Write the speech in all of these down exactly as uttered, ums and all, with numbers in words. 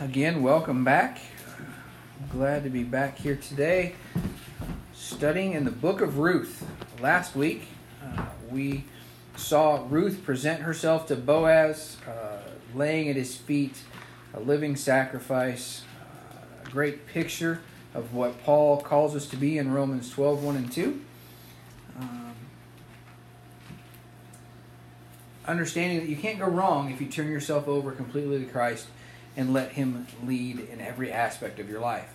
Again, welcome back. I'm glad to be back here today, studying in the Book of Ruth. Last week, uh, we saw Ruth present herself to Boaz, uh, laying at his feet a living sacrifice, uh, a great picture of what Paul calls us to be in Romans twelve, one and two. Um, understanding that you can't go wrong if you turn yourself over completely to Christ and let Him lead in every aspect of your life.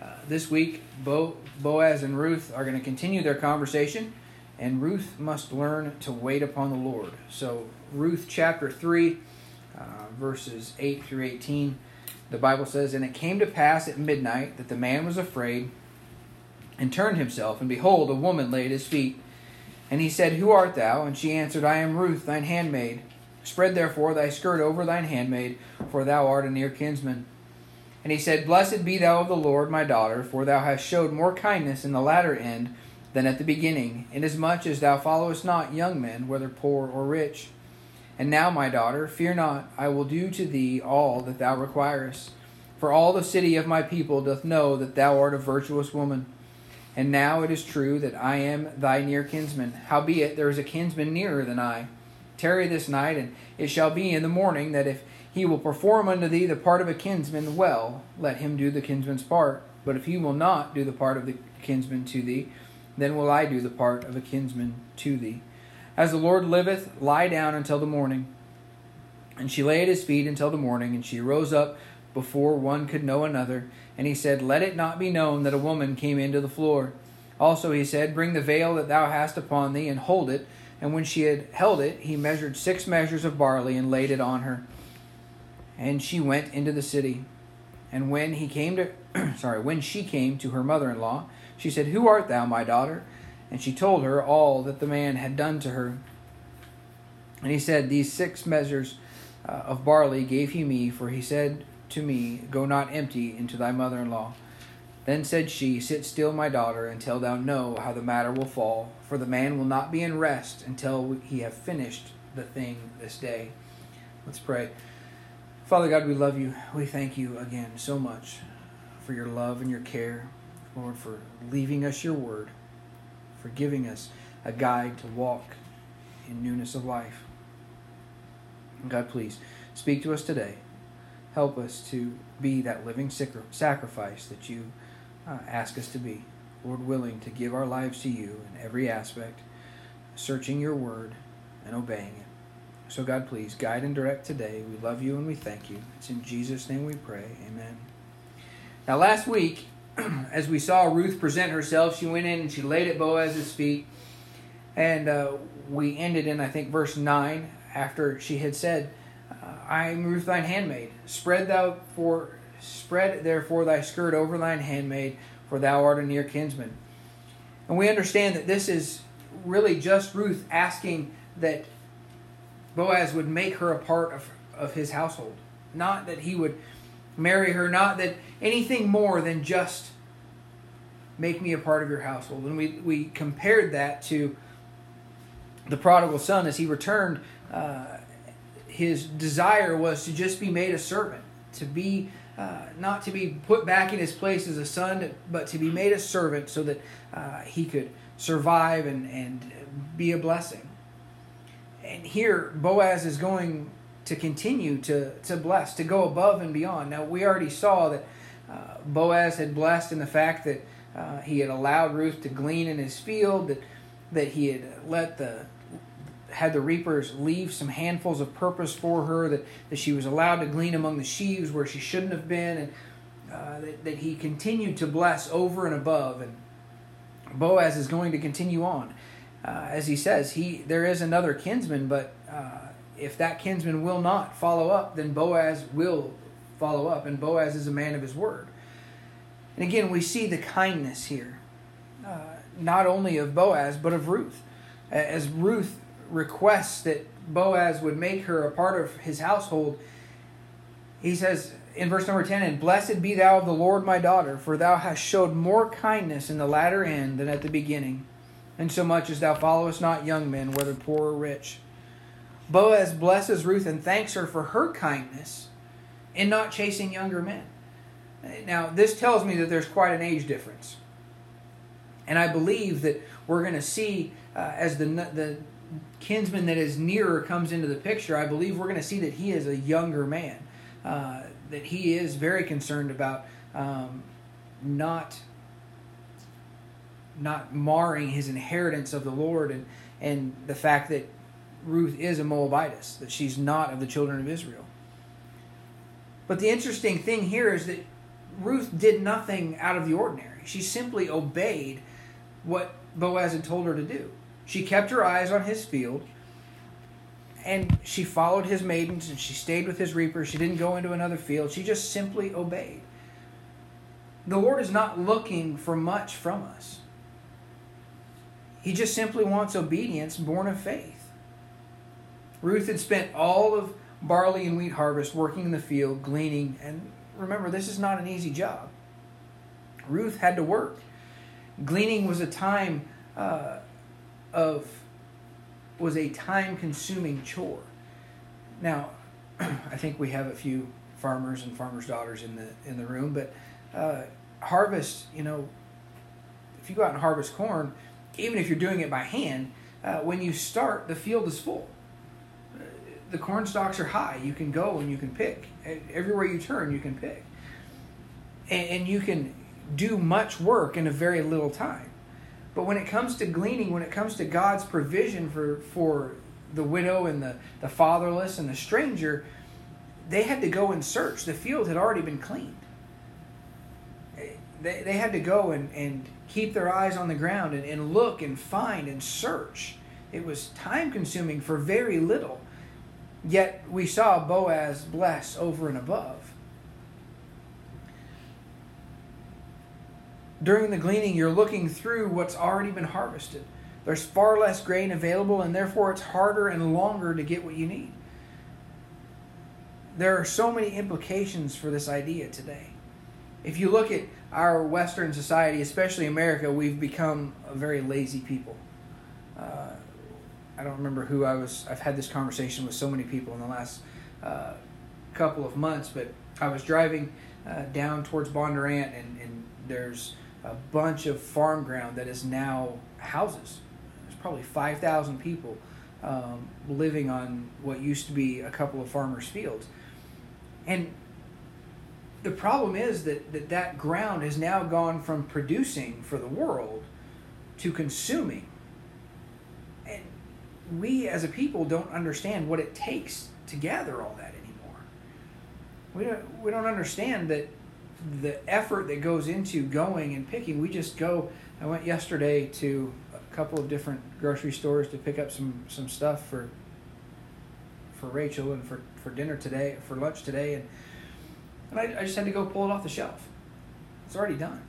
Uh, this week, Bo- Boaz and Ruth are going to continue their conversation, and Ruth must learn to wait upon the Lord. So Ruth chapter three, uh, verses eight through eighteen, the Bible says, "And it came to pass at midnight that the man was afraid and turned himself, and behold, a woman lay at his feet. And he said, Who art thou? And she answered, I am Ruth, thine handmaid. Spread therefore thy skirt over thine handmaid, for thou art a near kinsman. And he said, Blessed be thou of the Lord, my daughter, for thou hast showed more kindness in the latter end than at the beginning, inasmuch as thou followest not young men, whether poor or rich. And now, my daughter, fear not, I will do to thee all that thou requirest. For all the city of my people doth know that thou art a virtuous woman. And now it is true that I am thy near kinsman. Howbeit, there is a kinsman nearer than I. Tarry this night, and it shall be in the morning that if he will perform unto thee the part of a kinsman, well, let him do the kinsman's part. But if he will not do the part of the kinsman to thee, then will I do the part of a kinsman to thee. As the Lord liveth, lie down until the morning. And she lay at his feet until the morning, and she rose up before one could know another. And he said, Let it not be known that a woman came into the floor. Also he said, Bring the veil that thou hast upon thee, and hold it. And when she had held it, he measured six measures of barley, and laid it on her. And she went into the city. And when he came to, sorry, when she came to her mother-in-law, she said, Who art thou, my daughter? And she told her all that the man had done to her. And he said, These six measures uh, of barley gave he me, for he said to me, Go not empty into thy mother-in-law. Then said she, Sit still, my daughter, until thou know how the matter will fall, for the man will not be in rest until he have finished the thing this day." Let's pray. Father God, we love you. We thank you again so much for your love and your care, Lord, for leaving us your word, for giving us a guide to walk in newness of life. And God, please speak to us today. Help us to be that living sacrifice that you Uh, ask us to be, Lord willing, to give our lives to you in every aspect, searching your word and obeying it. So God, please guide and direct today. We love you and we thank you. It's in Jesus' name we pray. Amen. Now last week, as we saw Ruth present herself, she went in and she laid at Boaz's feet. And uh, we ended in, I think, verse nine, after she had said, I am Ruth thine handmaid. Spread thou for Spread therefore thy skirt over thine handmaid, for thou art a near kinsman. And we understand that this is really just Ruth asking that Boaz would make her a part of, of his household. Not that he would marry her, not that anything more than just make me a part of your household. And we, we compared that to the prodigal son as he returned. Uh, his desire was to just be made a servant, to be Uh, not to be put back in his place as a son, but to be made a servant so that uh, he could survive and, and be a blessing. And here, Boaz is going to continue to, to bless, to go above and beyond. Now, we already saw that uh, Boaz had blessed in the fact that uh, he had allowed Ruth to glean in his field, that that he had let the had the reapers leave some handfuls of purpose for her, that, that she was allowed to glean among the sheaves where she shouldn't have been, and uh, that, that he continued to bless over and above. And Boaz is going to continue on. Uh, as he says, he there is another kinsman, but uh, if that kinsman will not follow up, then Boaz will follow up, and Boaz is a man of his word. And again, we see the kindness here, uh, not only of Boaz, but of Ruth. As Ruth requests that Boaz would make her a part of his household, he says in verse number ten, "And blessed be thou of the Lord, my daughter, for thou hast showed more kindness in the latter end than at the beginning, insomuch as thou followest not young men, whether poor or rich." Boaz blesses Ruth and thanks her for her kindness and not chasing younger men. Now, this tells me that there's quite an age difference. And I believe that we're going to see, uh, as the the kinsman that is nearer comes into the picture, I believe we're going to see that he is a younger man. Uh, that he is very concerned about um, not not marring his inheritance of the Lord, and, and the fact that Ruth is a Moabitess, that she's not of the children of Israel. But the interesting thing here is that Ruth did nothing out of the ordinary. She simply obeyed what Boaz had told her to do. She kept her eyes on his field, and she followed his maidens, and she stayed with his reaper. She didn't go into another field. She just simply obeyed. The Lord is not looking for much from us. He just simply wants obedience born of faith. Ruth had spent all of barley and wheat harvest working in the field, gleaning, and remember, this is not an easy job. Ruth had to work. Gleaning was a time uh, of was a time-consuming chore. Now, I think we have a few farmers and farmers' daughters in the in the room, but uh, harvest, you know, if you go out and harvest corn, even if you're doing it by hand, uh, when you start, the field is full. The corn stalks are high. You can go and you can pick. Everywhere you turn, you can pick. And, and you can do much work in a very little time. But when it comes to gleaning, when it comes to God's provision for, for the widow and the, the fatherless and the stranger, they had to go and search. The field had already been cleaned. They, they had to go and, and keep their eyes on the ground and, and look and find and search. It was time-consuming for very little. Yet we saw Boaz bless over and above. During the gleaning, you're looking through what's already been harvested. There's far less grain available, and therefore it's harder and longer to get what you need. There are so many implications for this idea today. If you look at our Western society, especially America, we've become a very lazy people. Uh, I don't remember who I was. I've had this conversation with so many people in the last uh, couple of months, but I was driving uh, down towards Bondurant, and, and there's a bunch of farm ground that is now houses. There's probably five thousand people um, living on what used to be a couple of farmers' fields. And the problem is that that, that ground has now gone from producing for the world to consuming. We as a people don't understand what it takes to gather all that anymore. We don't, we don't understand that the effort that goes into going and picking. We just go. I went yesterday to a couple of different grocery stores to pick up some, some stuff for for Rachel and for, for dinner today, for lunch today, and and I, I just had to go pull it off the shelf. It's already done.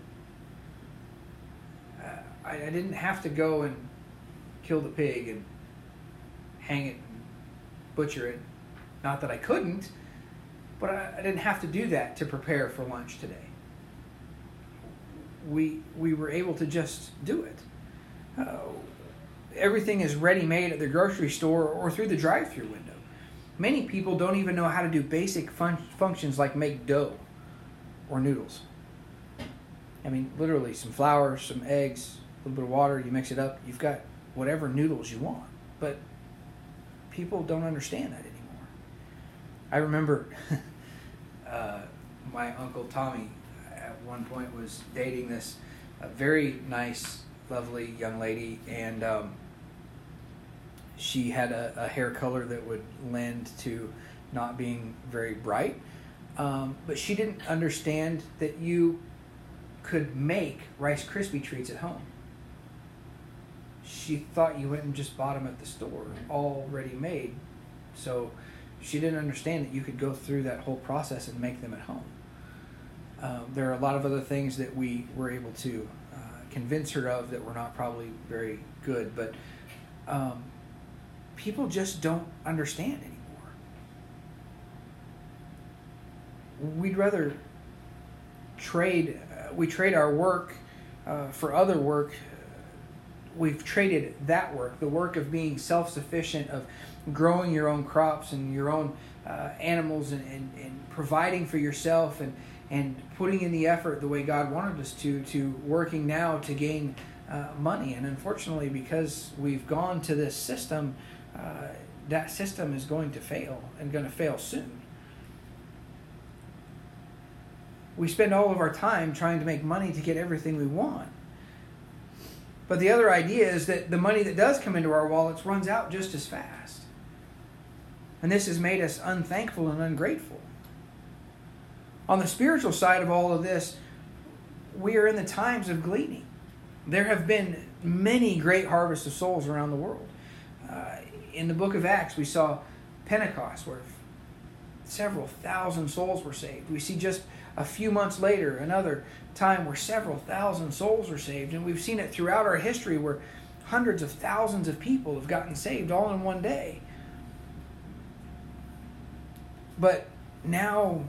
Uh, I, I didn't have to go and kill the pig and hang it and butcher it. Not that I couldn't, but I, I didn't have to do that to prepare for lunch today. We we were able to just do it. Uh, everything is ready-made at the grocery store or through the drive-thru window. Many people don't even know how to do basic fun- functions like make dough or noodles. I mean, literally some flour, some eggs, a little bit of water, you mix it up, you've got whatever noodles you want. But people don't understand that anymore. I remember uh, my Uncle Tommy at one point was dating this uh, very nice, lovely young lady, and um, she had a, a hair color that would lend to not being very bright, um, but she didn't understand that you could make Rice Krispie treats at home. She thought you went and just bought them at the store, already made. So she didn't understand that you could go through that whole process and make them at home. Uh, there are a lot of other things that we were able to uh, convince her of that were not probably very good, but um, people just don't understand anymore. We'd rather trade, uh, we trade our work uh, for other work we've traded that work, the work of being self-sufficient, of growing your own crops and your own uh, animals and, and, and providing for yourself and, and putting in the effort the way God wanted us to, to working now to gain uh, money. And unfortunately, because we've gone to this system, uh, that system is going to fail and going to fail soon. We spend all of our time trying to make money to get everything we want. But the other idea is that the money that does come into our wallets runs out just as fast. And this has made us unthankful and ungrateful. On the spiritual side of all of this, we are in the times of gleaning. There have been many great harvests of souls around the world. Uh, in the book of Acts, we saw Pentecost, where several thousand souls were saved. We see just a few months later, another time where several thousand souls were saved. And we've seen it throughout our history where hundreds of thousands of people have gotten saved all in one day. But now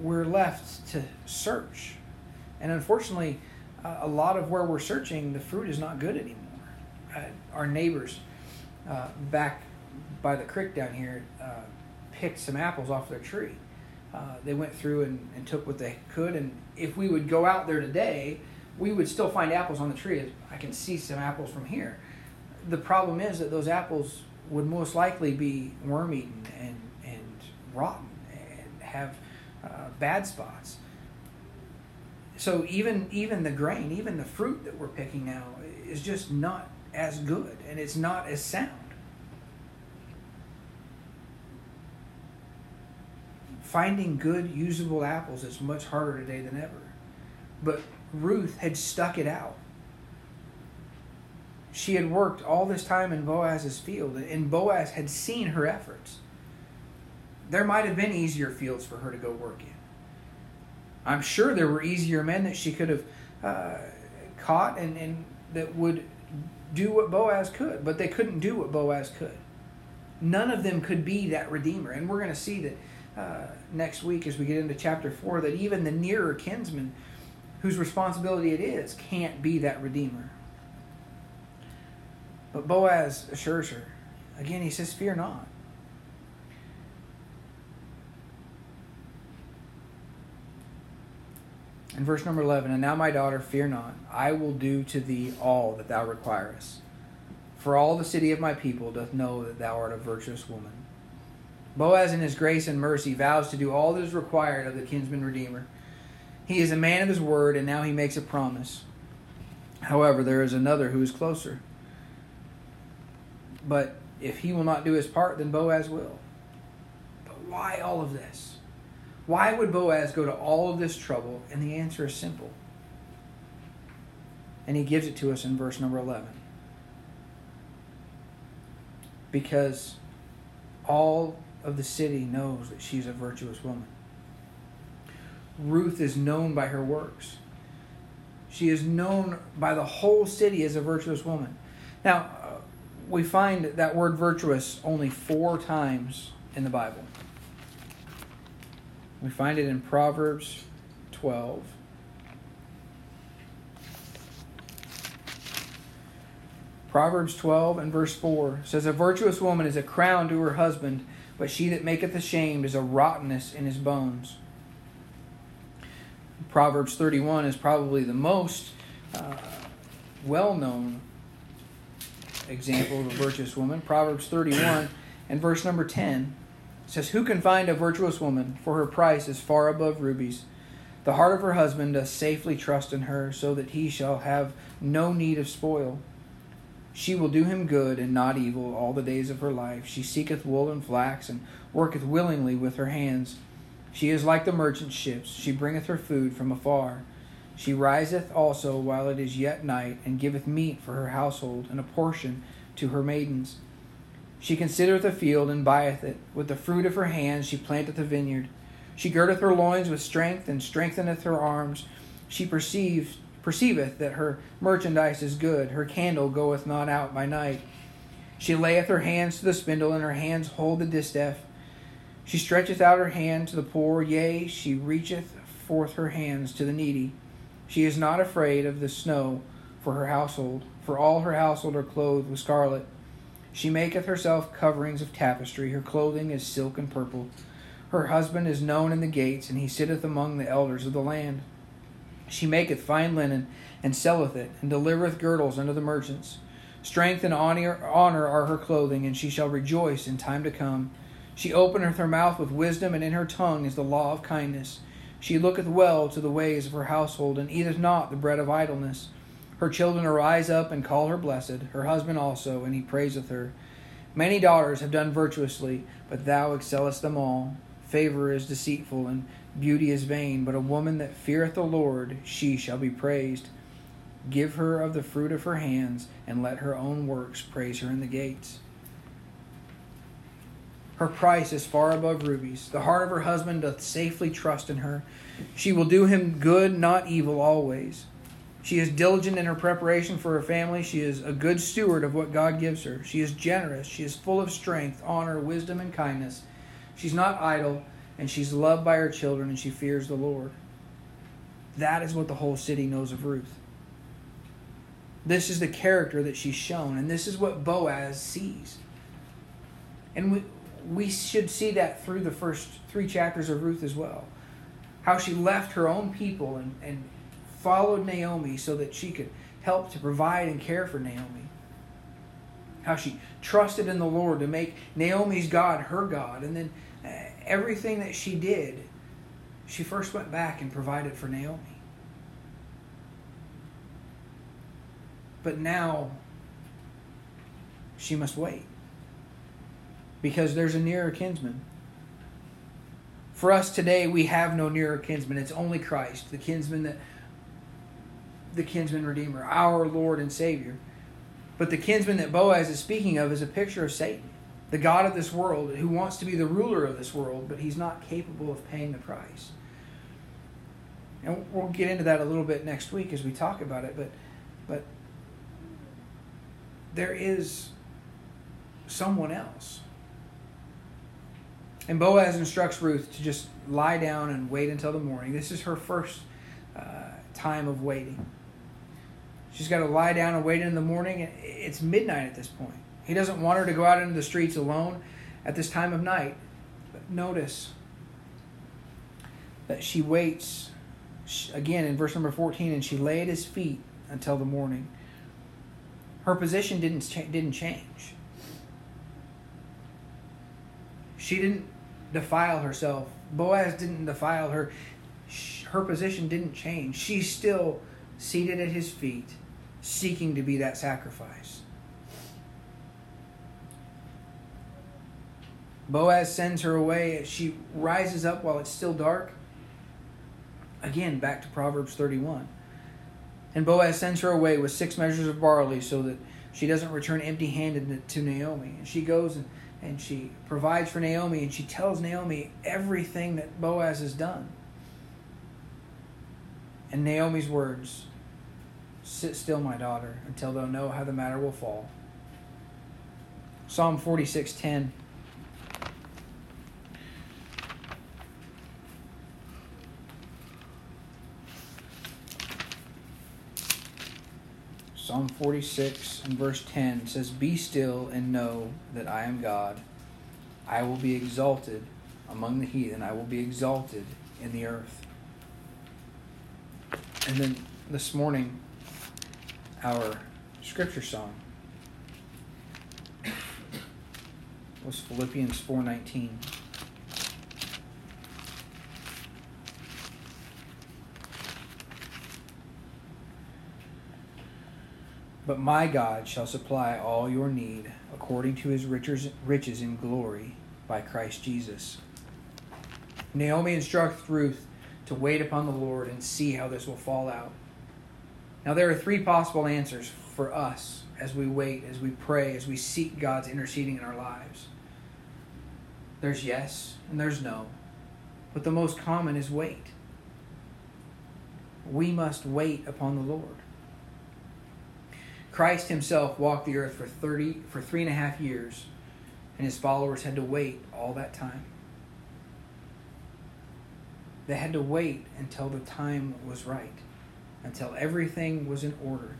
we're left to search. And unfortunately, uh, a lot of where we're searching, the fruit is not good anymore. Uh, our neighbors uh, back by the creek down here uh, picked some apples off their tree. Uh, they went through and, and took what they could, and if we would go out there today, we would still find apples on the tree. I can see some apples from here. The problem is that those apples would most likely be worm-eaten and, and rotten and have uh, bad spots. So even, even the grain, even the fruit that we're picking now is just not as good, and it's not as sound. Finding good, usable apples is much harder today than ever. But Ruth had stuck it out. She had worked all this time in Boaz's field, and Boaz had seen her efforts. There might have been easier fields for her to go work in. I'm sure there were easier men that she could have uh, caught and, and that would do what Boaz could, but they couldn't do what Boaz could. None of them could be that Redeemer, and we're going to see that Uh, next week as we get into chapter four, that even the nearer kinsman, whose responsibility it is, can't be that Redeemer. But Boaz assures her. Again, he says, "Fear not." In verse number eleven, "And now, my daughter, fear not. I will do to thee all that thou requirest. For all the city of my people doth know that thou art a virtuous woman." Boaz, in his grace and mercy, vows to do all that is required of the kinsman redeemer. He is a man of his word, and now he makes a promise. However, there is another who is closer. But if he will not do his part, then Boaz will. But why all of this? Why would Boaz go to all of this trouble? And the answer is simple. And he gives it to us in verse number eleven. Because all of the city knows that she's a virtuous woman. Ruth is known by her works. She is known by the whole city as a virtuous woman. Now, uh, we find that word virtuous only four times in the Bible. We find it in Proverbs twelve. Proverbs twelve and verse four says, "A virtuous woman is a crown to her husband, but she that maketh ashamed is a rottenness in his bones." Proverbs thirty-one is probably the most uh, well-known example of a virtuous woman. Proverbs thirty-one and verse number ten says, "Who can find a virtuous woman? For her price is far above rubies. The heart of her husband doth safely trust in her, so that he shall have no need of spoil. She will do him good and not evil all the days of her life. She seeketh wool and flax, and worketh willingly with her hands. She is like the merchant ships. She bringeth her food from afar. She riseth also while it is yet night, and giveth meat for her household, and a portion to her maidens. She considereth a field, and buyeth it. With the fruit of her hands she planteth a vineyard. She girdeth her loins with strength, and strengtheneth her arms. She perceives perceiveth that her merchandise is good. Her candle goeth not out by night. She layeth her hands to the spindle, and her hands hold the distaff. She stretcheth out her hand to the poor, yea, she reacheth forth her hands to the needy. She is not afraid of the snow for her household, for all her household are clothed with scarlet. She maketh herself coverings of tapestry, her clothing is silk and purple. Her husband is known in the gates, and he sitteth among the elders of the land. She maketh fine linen, and selleth it, and delivereth girdles unto the merchants. Strength and honor are her clothing, and she shall rejoice in time to come. She openeth her mouth with wisdom, and in her tongue is the law of kindness. She looketh well to the ways of her household, and eateth not the bread of idleness. Her children arise up and call her blessed, her husband also, and he praiseth her. Many daughters have done virtuously, but thou excellest them all. Favor is deceitful, and beauty is vain, but a woman that feareth the Lord, she shall be praised. Give her of the fruit of her hands, and let her own works praise her in the gates. Her price is far above rubies. The heart of her husband doth safely trust in her. She will do him good, not evil, always. She is diligent in her preparation for her family. She is a good steward of what God gives her. She is generous. She is full of strength, honor, wisdom, and kindness. She's not idle, and she's loved by her children, and she fears the Lord. That is what the whole city knows of Ruth. This is the character that she's shown, and this is what Boaz sees. And we, we should see that through the first three chapters of Ruth as well. How she left her own people and, and followed Naomi so that she could help to provide and care for Naomi. How she trusted in the Lord to make Naomi's God her God. And then everything that she did, she first went back and provided for Naomi. But now, she must wait, because there's a nearer kinsman. For us today, we have no nearer kinsman. It's only Christ, the kinsman that, the kinsman redeemer, our Lord and Savior. But the kinsman that Boaz is speaking of is a picture of Satan, the god of this world, who wants to be the ruler of this world, but he's not capable of paying the price. And we'll get into that a little bit next week as we talk about it, but but there is someone else. And Boaz instructs Ruth to just lie down and wait until the morning. This is her first uh, time of waiting. She's got to lie down and wait in the morning. It's midnight at this point. He doesn't want her to go out into the streets alone at this time of night. But notice that she waits, again in verse number fourteen, and she lay at his feet until the morning. Her position didn't didn't change. She didn't defile herself. Boaz didn't defile her. Her position didn't change. She's still seated at his feet, seeking to be that sacrifice. Boaz sends her away. She rises up while it's still dark. Again, back to Proverbs thirty-one. And Boaz sends her away with six measures of barley so that she doesn't return empty-handed to Naomi. And she goes and And she provides for Naomi, and she tells Naomi everything that Boaz has done. And Naomi's words, "Sit still, my daughter, until thou know how the matter will fall." Psalm forty-six ten. Psalm forty-six and verse ten says, "Be still and know that I am God. I will be exalted among the heathen. I will be exalted in the earth." And then this morning, our scripture song was Philippians four nineteen. "But my God shall supply all your need according to his riches in glory by Christ Jesus." Naomi instructs Ruth to wait upon the Lord and see how this will fall out. Now there are three possible answers for us as we wait, as we pray, as we seek God's interceding in our lives. There's yes and there's no, but the most common is wait. We must wait upon the Lord. Christ himself walked the earth for thirty for three and a half years, and his followers had to wait all that time. They had to wait until the time was right, until everything was in order.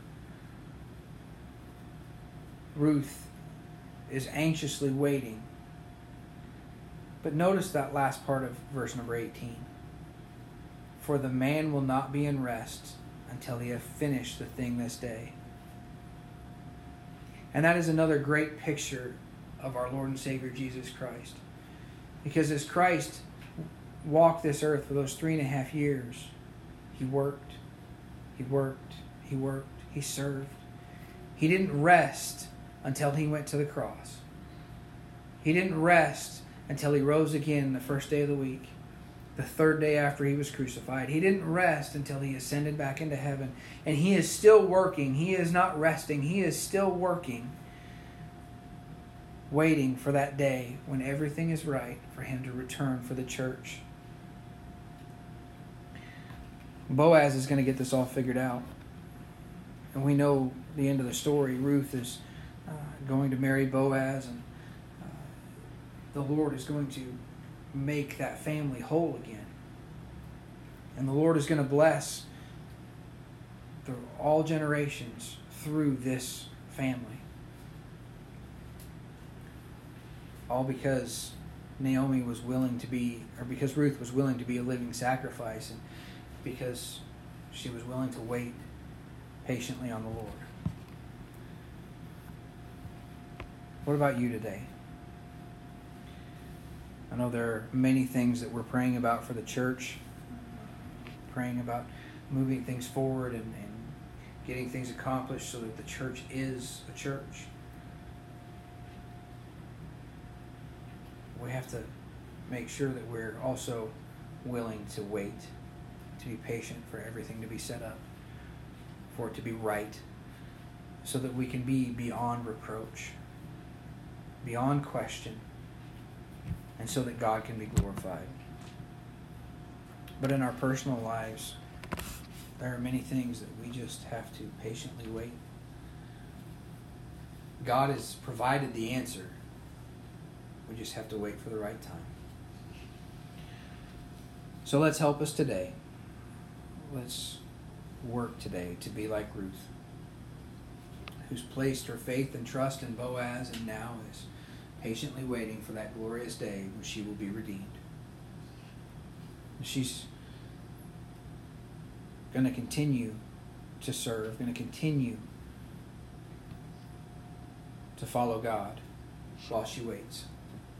Ruth is anxiously waiting. But notice that last part of verse number eighteen. For the man will not be in rest until he hath finished the thing this day. And that is another great picture of our Lord and Savior Jesus Christ. Because as Christ walked this earth for those three and a half years, he worked, he worked, he worked, he served. He didn't rest until he went to the cross. He didn't rest until he rose again the first day of the week, the third day after he was crucified. He didn't rest until he ascended back into heaven. And he is still working. He is not resting. He is still working, waiting for that day when everything is right for him to return for the church. Boaz is going to get this all figured out. And we know the end of the story. Ruth is uh, going to marry Boaz, and uh, the Lord is going to make that family whole again. And the Lord is going to bless through all generations through this family. All because Naomi was willing to be, or because Ruth was willing to be a living sacrifice, and because she was willing to wait patiently on the Lord. What about you today? I know there are many things that we're praying about for the church, praying about moving things forward and, and getting things accomplished so that the church is a church. We have to make sure that we're also willing to wait, to be patient for everything to be set up, for it to be right, so that we can be beyond reproach, beyond question, and so that God can be glorified. But in our personal lives, there are many things that we just have to patiently wait. God has provided the answer. We just have to wait for the right time. So let's help us today. Let's work today to be like Ruth, who's placed her faith and trust in Boaz and now is patiently waiting for that glorious day when she will be redeemed. She's going to continue to serve, going to continue to follow God while she waits.